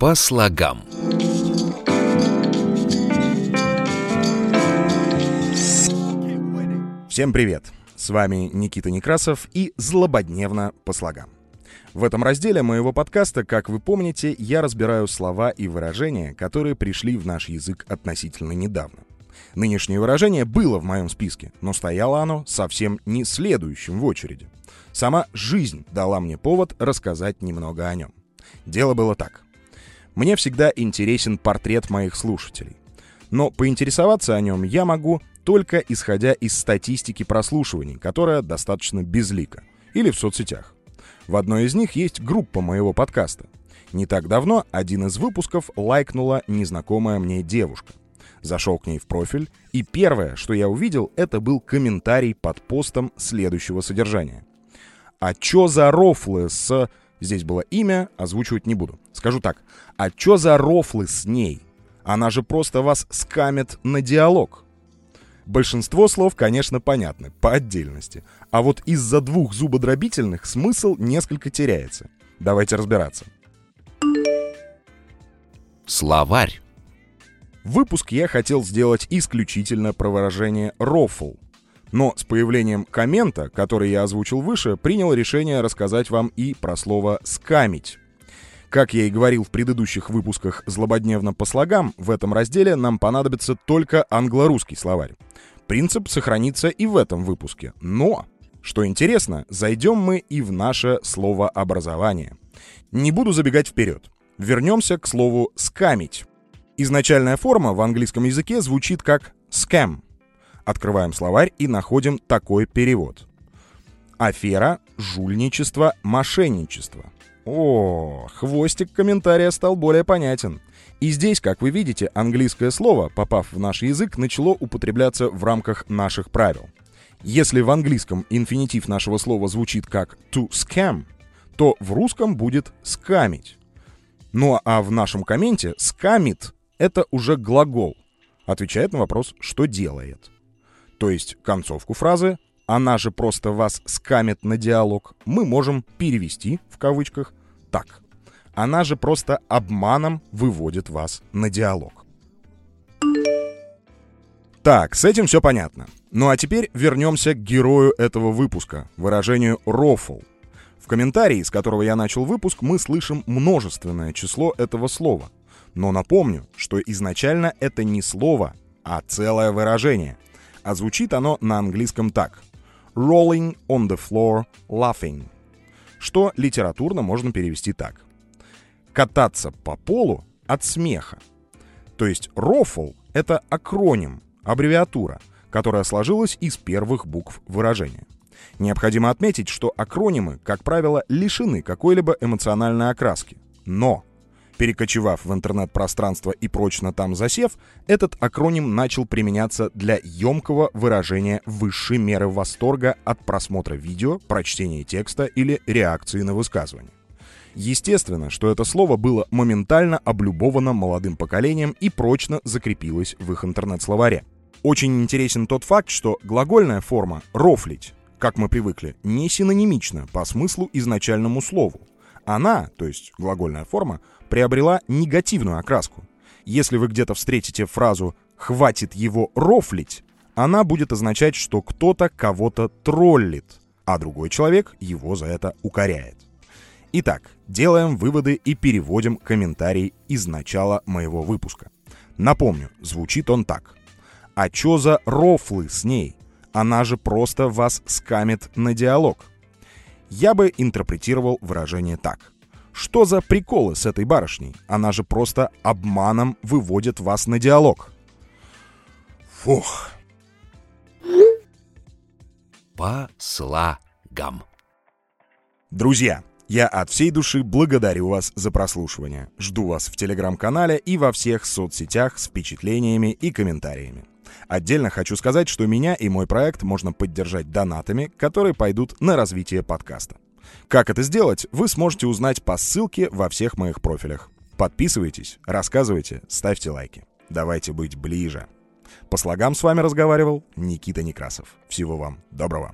по слогам. Всем привет! С вами Никита Некрасов и «Злободневно по слогам». В этом разделе моего подкаста, как вы помните, я разбираю слова и выражения, которые пришли в наш язык относительно недавно. Нынешнее выражение было в моем списке, но стояло оно совсем не следующим в очереди. Сама жизнь дала мне повод рассказать немного о нем. Дело было так. Мне всегда интересен портрет моих слушателей. Но поинтересоваться о нем я могу только исходя из статистики прослушиваний, которая достаточно безлика, или в соцсетях. В одной из них есть группа моего подкаста. Не так давно один из выпусков лайкнула незнакомая мне девушка. Зашел к ней в профиль, и первое, что я увидел, это был комментарий под постом следующего содержания. «А чё за рофлы с...» Здесь было имя, озвучивать не буду. Скажу так. «А чё за рофлы с ней? Она же просто вас скамит на диалог». Большинство слов, конечно, понятны, по отдельности. А вот из-за двух зубодробительных смысл несколько теряется. Давайте разбираться. Словарь. Выпуск я хотел сделать исключительно про выражение «рофл». Но с появлением коммента, который я озвучил выше, принял решение рассказать вам и про слово «скамить». Как я и говорил в предыдущих выпусках «Злободневно по слогам», в этом разделе нам понадобится только англо-русский словарь. Принцип сохранится и в этом выпуске. Но, что интересно, зайдем мы и в наше словообразование. Не буду забегать вперед. Вернемся к слову «скамить». Изначальная форма в английском языке звучит как «scam». Открываем словарь и находим такой перевод. Афера, жульничество, мошенничество. О, хвостик комментария стал более понятен. И здесь, как вы видите, английское слово, попав в наш язык, начало употребляться в рамках наших правил. Если в английском инфинитив нашего слова звучит как «to scam», то в русском будет «скамить». Ну а в нашем комменте «скамит» это уже глагол. Отвечает на вопрос «что делает?». То есть концовку фразы «она же просто вас скамит на диалог» мы можем перевести, в кавычках, так. «Она же просто обманом выводит вас на диалог». Так, с этим все понятно. Ну а теперь вернемся к герою этого выпуска, выражению «рофл». В комментарии, с которого я начал выпуск, мы слышим множественное число этого слова. Но напомню, что изначально это не слово, а целое выражение. А звучит оно на английском так. Rolling on the floor laughing. Что литературно можно перевести так. Кататься по полу от смеха. То есть ROFL — это акроним, аббревиатура, которая сложилась из первых букв выражения. Необходимо отметить, что акронимы, как правило, лишены какой-либо эмоциональной окраски. Но, перекочевав в интернет-пространство и прочно там засев, этот акроним начал применяться для емкого выражения высшей меры восторга от просмотра видео, прочтения текста или реакции на высказывание. Естественно, что это слово было моментально облюбовано молодым поколением и прочно закрепилось в их интернет-словаре. Очень интересен тот факт, что глагольная форма «рофлить», как мы привыкли, не синонимично по смыслу изначальному слову. Она, то есть глагольная форма, приобрела негативную окраску. Если вы где-то встретите фразу «хватит его рофлить», она будет означать, что кто-то кого-то троллит, а другой человек его за это укоряет. Итак, делаем выводы и переводим комментарий из начала моего выпуска. Напомню, звучит он так. «А чё за рофлы с ней? Она же просто вас скамит на диалог». Я бы интерпретировал выражение так. Что за приколы с этой барышней? Она же просто обманом выводит вас на диалог. Фух. По слогам. Друзья, я от всей души благодарю вас за прослушивание. Жду вас в телеграм-канале и во всех соцсетях с впечатлениями и комментариями. Отдельно хочу сказать, что меня и мой проект можно поддержать донатами, которые пойдут на развитие подкаста. Как это сделать, вы сможете узнать по ссылке во всех моих профилях. Подписывайтесь, рассказывайте, ставьте лайки. Давайте быть ближе. По слогам с вами разговаривал Никита Некрасов. Всего вам доброго.